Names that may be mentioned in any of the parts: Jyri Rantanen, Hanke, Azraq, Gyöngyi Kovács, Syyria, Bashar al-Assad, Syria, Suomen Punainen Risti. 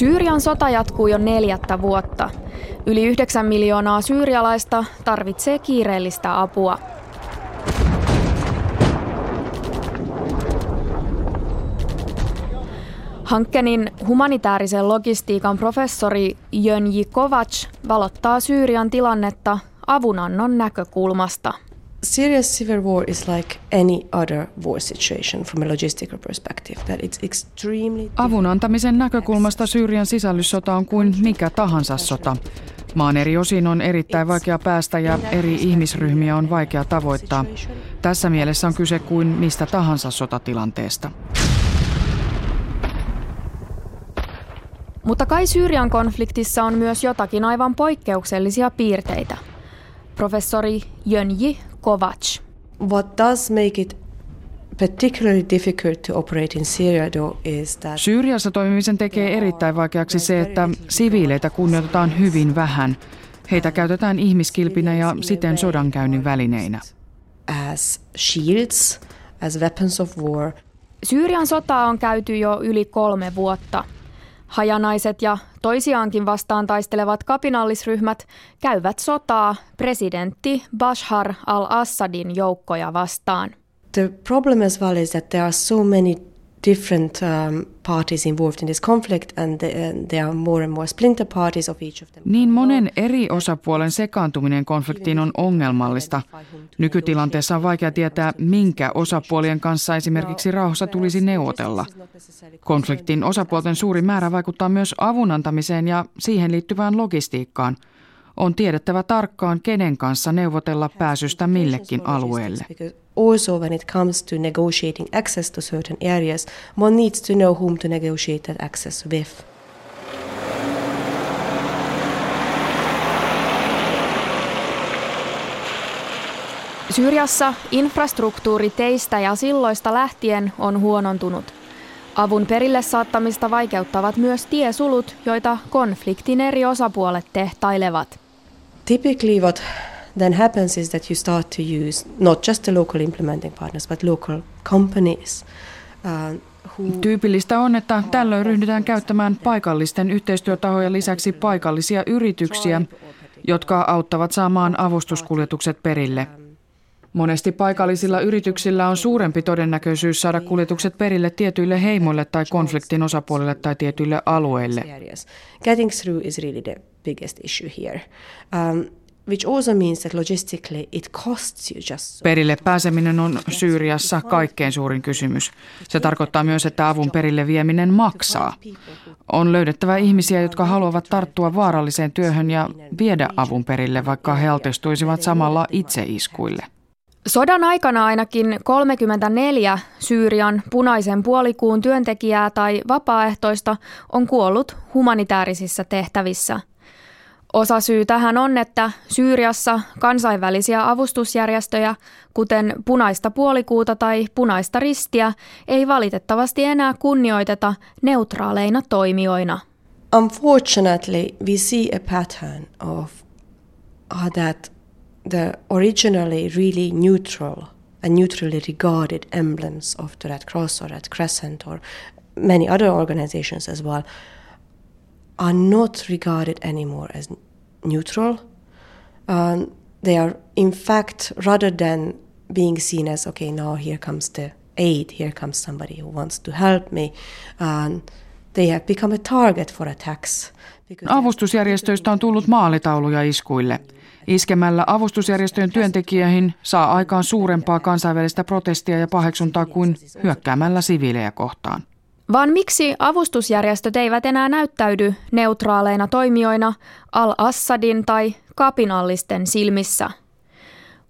Syyrian sota jatkuu jo 4. vuotta. Yli 9 miljoonaa syyrialaista tarvitsee kiireellistä apua. Hankenin humanitaarisen logistiikan professori Gyöngyi Kovács valottaa Syyrian tilannetta avunannon näkökulmasta. Syria's civil war is like any other war situation from a logistical perspective, that it's extremely... Avun antamisen näkökulmasta Syyrian sisällyssota on kuin mikä tahansa sota. Maan eri osiin on erittäin vaikea päästä ja eri ihmisryhmiä on vaikea tavoittaa. Tässä mielessä on kyse kuin mistä tahansa sotatilanteesta. Mutta kai Syyrian konfliktissa on myös jotakin aivan poikkeuksellisia piirteitä. Professori Gyöngyi Kovács. What does make it particularly difficult to operate in Syria though is that Syyriassa toimimisen tekee erittäin vaikeaksi se, että siviileitä kunnioitetaan hyvin vähän. Heitä käytetään ihmiskilpinä ja siten sodankäynnin välineinä. As shields, as weapons of war. Syyrian sotaa on käyty jo yli 3 vuotta. Hajanaiset ja toisiaankin vastaan taistelevat kapinallisryhmät käyvät sotaa presidentti Bashar al-Assadin joukkoja vastaan. The problem as well is that there are so many different parties involved in this conflict and there are more and more splinter parties of each of them. Niin monen eri osapuolen sekaantuminen konfliktiin on ongelmallista. Nykytilanteessa on vaikea tietää, minkä osapuolien kanssa esimerkiksi rauhassa tulisi neuvotella. Konfliktin osapuolten suuri määrä vaikuttaa myös avun antamiseen ja siihen liittyvään logistiikkaan. On tiedettävä tarkkaan, kenen kanssa neuvotella pääsystä millekin alueelle. Also when it comes to negotiating access to certain areas, one needs to know whom to negotiate that access with. Syyriassa infrastruktuuri teistä ja silloista lähtien on huonontunut. Avun perille saattamista vaikeuttavat myös tiesulut, joita konfliktin eri osapuolet tehtailevat. Typically what then happens is that you start to use not just the local implementing partners, but local companies. Tyypillistä on, että tällöin ryhdytään käyttämään paikallisten yhteistyötahojen lisäksi paikallisia yrityksiä, jotka auttavat saamaan avustuskuljetukset perille. Monesti paikallisilla yrityksillä on suurempi todennäköisyys saada kuljetukset perille tietyille heimoille tai konfliktin osapuolille tai tietyille alueille. Getting through is really the biggest issue here. Which also means that logistically it costs you just... Perille pääseminen on Syyriassa kaikkein suurin kysymys. Se tarkoittaa myös, että avun perille vieminen maksaa. On löydettävä ihmisiä, jotka haluavat tarttua vaaralliseen työhön ja viedä avun perille, vaikka he altistuisivat samalla itseiskuille. Sodan aikana ainakin 34 Syyrian punaisen puolikuun työntekijää tai vapaaehtoista on kuollut humanitaarisissa tehtävissä. Osa syy tähän on, että Syyriassa kansainvälisiä avustusjärjestöjä, kuten punaista puolikuuta tai punaista ristiä, ei valitettavasti enää kunnioiteta neutraaleina toimijoina. Unfortunately, we see a pattern of that the originally really neutral and neutrally regarded emblems of the Red Cross or Red Crescent or many other organizations as well are not regarded anymore as neutral. They are in fact, rather than being seen as, okay, now here comes the aid, here comes somebody who wants to help me, they have become a target for attacks. Avustusjärjestöistä on tullut maalitauluja iskuille. Iskemällä avustusjärjestöjen työntekijöihin saa aikaan suurempaa kansainvälistä protestia ja paheksuntaa kuin hyökkäämällä siviilejä kohtaan. Vaan miksi avustusjärjestöt eivät enää näyttäydy neutraaleina toimijoina al-Assadin tai kapinallisten silmissä?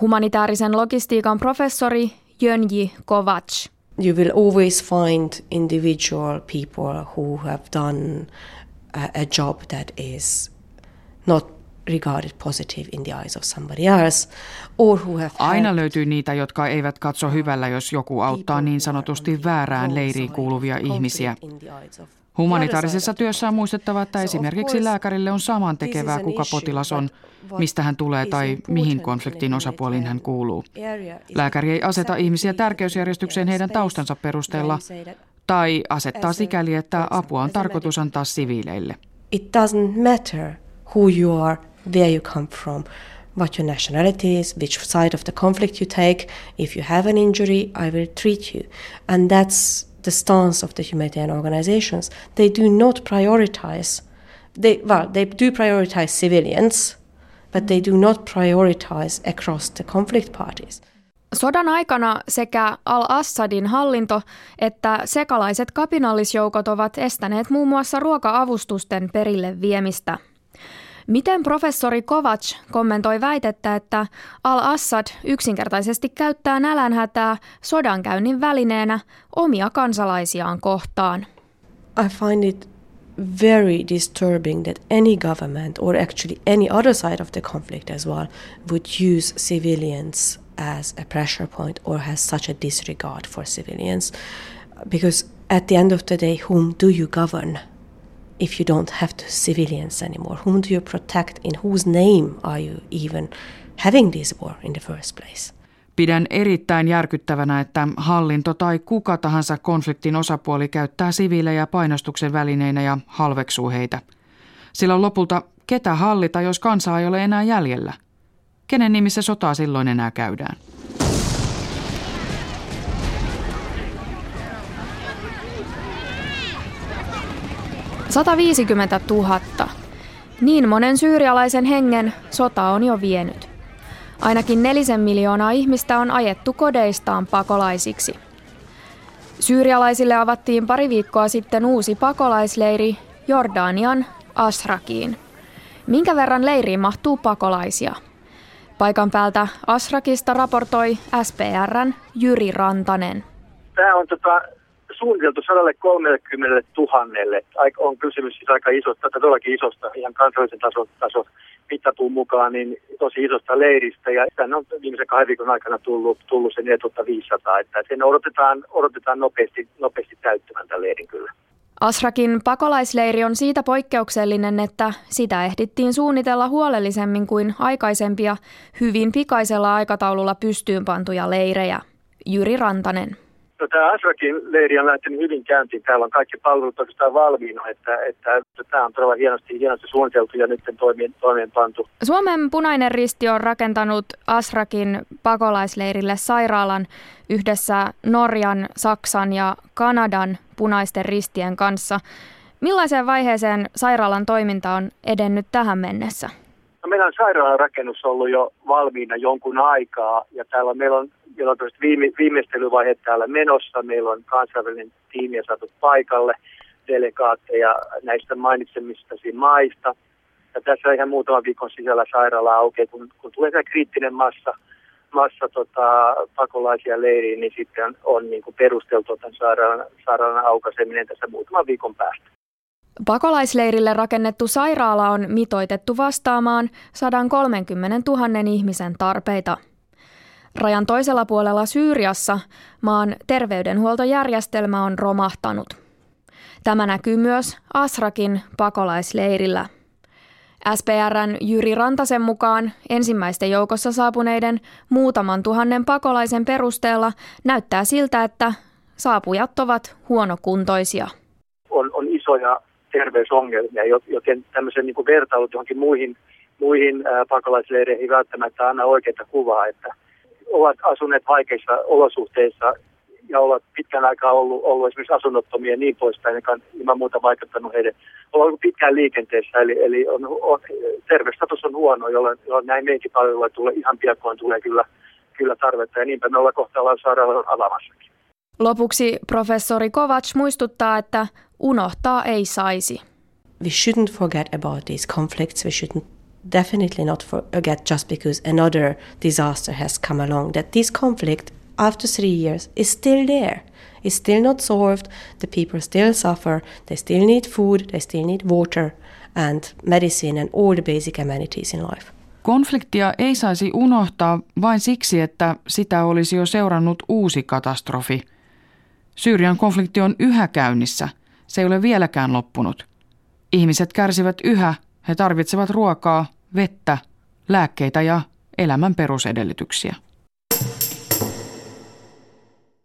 Humanitaarisen logistiikan professori Gyöngyi Kovács. You will always find individual people who have done a job that is not regarded positive in the eyes of somebody else, or who have... Aina löytyy niitä, jotka eivät katso hyvällä, jos joku auttaa niin sanotusti väärään leiriin kuuluvia ihmisiä. Humanitaarisessa työssä on muistettava, että esimerkiksi lääkärille on samantekevää, kuka potilas on, mistä hän tulee tai mihin konfliktin osapuoliin hän kuuluu. Lääkäri ei aseta ihmisiä tärkeysjärjestykseen heidän taustansa perusteella. tai asettaa sikäli, että apua on tarkoitus antaa siviileille. It doesn't matter who you are, where you come from, what your nationality is, which side of the conflict you take. If you have an injury, I will treat you. And that's the stance of the humanitarian organizations. They do not prioritize. They do prioritize civilians, but they do not prioritize across the conflict parties. Sodan aikana sekä al-Assadin hallinto että sekalaiset kapinallisjoukot ovat estäneet muun muassa ruoka-avustusten perille viemistä. Miten professori Kovács kommentoi väitettä, että al-Assad yksinkertaisesti käyttää nälänhätää sodankäynnin välineenä omia kansalaisiaan kohtaan? I find it very disturbing that any government or actually any other side of the conflict as well would use civilians as a pressure point or has such a disregard for civilians, because at the end of the day, whom do you govern if you don't have to civilians anymore? Whom do you protect? In whose name are you even having this war in the first place? Pidän erittäin järkyttävänä, että hallinto tai kuka tahansa konfliktin osapuoli käyttää siviilejä painostuksen välineinä ja halveksuu heitä. Sillä on lopulta ketä hallita, jos kansaa ei ole enää jäljellä? Kenen nimissä sotaa silloin enää käydään? – 150 000. Niin monen syyrialaisen hengen sota on jo vienyt. Ainakin 4 miljoonaa ihmistä on ajettu kodeistaan pakolaisiksi. Syyrialaisille avattiin pari viikkoa sitten uusi pakolaisleiri Jordanian Azraqiin. Minkä verran leiriin mahtuu pakolaisia? Paikan päältä Azraqista raportoi SPR:n Jyri Rantanen. Tämä on suunniteltu 130 000. On kysymys siis aika isosta, todellakin isosta, ihan kansallisen tason mittapuun mukaan, niin tosi isosta leiristä. Ja tänne on viimeisen 2 viikon aikana tullut se 4500. Että sen odotetaan nopeasti täyttämään tämän leirin kyllä. Azraqin pakolaisleiri on siitä poikkeuksellinen, että sitä ehdittiin suunnitella huolellisemmin kuin aikaisempia, hyvin pikaisella aikataululla pystyynpantuja leirejä. Jyri Rantanen. No, tämä Azraqin leiri on lähtenyt hyvin käyntiin. Täällä on kaikki palvelut oikeastaan valmiina, että tämä on todella hienosti suunniteltu ja nyt toimeenpantu. Suomen Punainen Risti on rakentanut Azraqin pakolaisleirille sairaalan yhdessä Norjan, Saksan ja Kanadan punaisten ristien kanssa. Millaiseen vaiheeseen sairaalan toiminta on edennyt tähän mennessä? No, meillä on sairaalarakennus ollut jo valmiina jonkun aikaa ja täällä meillä on viimeistelyvaihe täällä menossa. Meillä on kansainvälinen tiimi saatu paikalle, delegaatteja näistä mainitsemistasi maista. Ja tässä ihan muutaman viikon sisällä sairaala aukeaa. Kun tulee tämä kriittinen massa pakolaisia leiriin, niin sitten on niin kuin perusteltu tämän sairaalan aukaiseminen tässä muutaman viikon päästä. Pakolaisleirille rakennettu sairaala on mitoitettu vastaamaan 130 000 ihmisen tarpeita. Rajan toisella puolella Syyriassa maan terveydenhuoltojärjestelmä on romahtanut. Tämä näkyy myös Azraqin pakolaisleirillä. SPR:n Jyri Rantasen mukaan ensimmäisten joukossa saapuneiden muutaman tuhannen pakolaisen perusteella näyttää siltä, että saapujat ovat huonokuntoisia. On isoja terveysongelmia, joten tämmöisen niin kuin vertailut johonkin muihin pakolaisleireihin ei välttämättä anna oikeaa kuvaa, että ovat asuneet vaikeissa olosuhteissa ja ovat pitkän aikaa ollut esimerkiksi asunnottomia ja niin poispäin, joka on ilman muuta vaikuttanut heidän. Ollaan pitkään liikenteessä, eli terveysstatus on huono, jolloin näin meinkin paljon ihan piakkoin tulee kyllä tarvetta ja niinpä me ollaan kohta sairaalan avaamassakin. Lopuksi professori Kovács muistuttaa, että unohtaa ei saisi. We shouldn't forget about these conflicts, we shouldn't definitely not forget just because another disaster has come along, that this conflict after 3 years is still there. It's still not solved, the people still suffer, they still need food, they still need water and medicine and all the basic amenities in life. Konfliktia ei saisi unohtaa vain siksi, että sitä olisi jo seurannut uusi katastrofi. Syyrian konflikti on yhä käynnissä, se ei ole vieläkään loppunut. Ihmiset kärsivät yhä, he tarvitsevat ruokaa, vettä, lääkkeitä ja elämän perusedellytyksiä.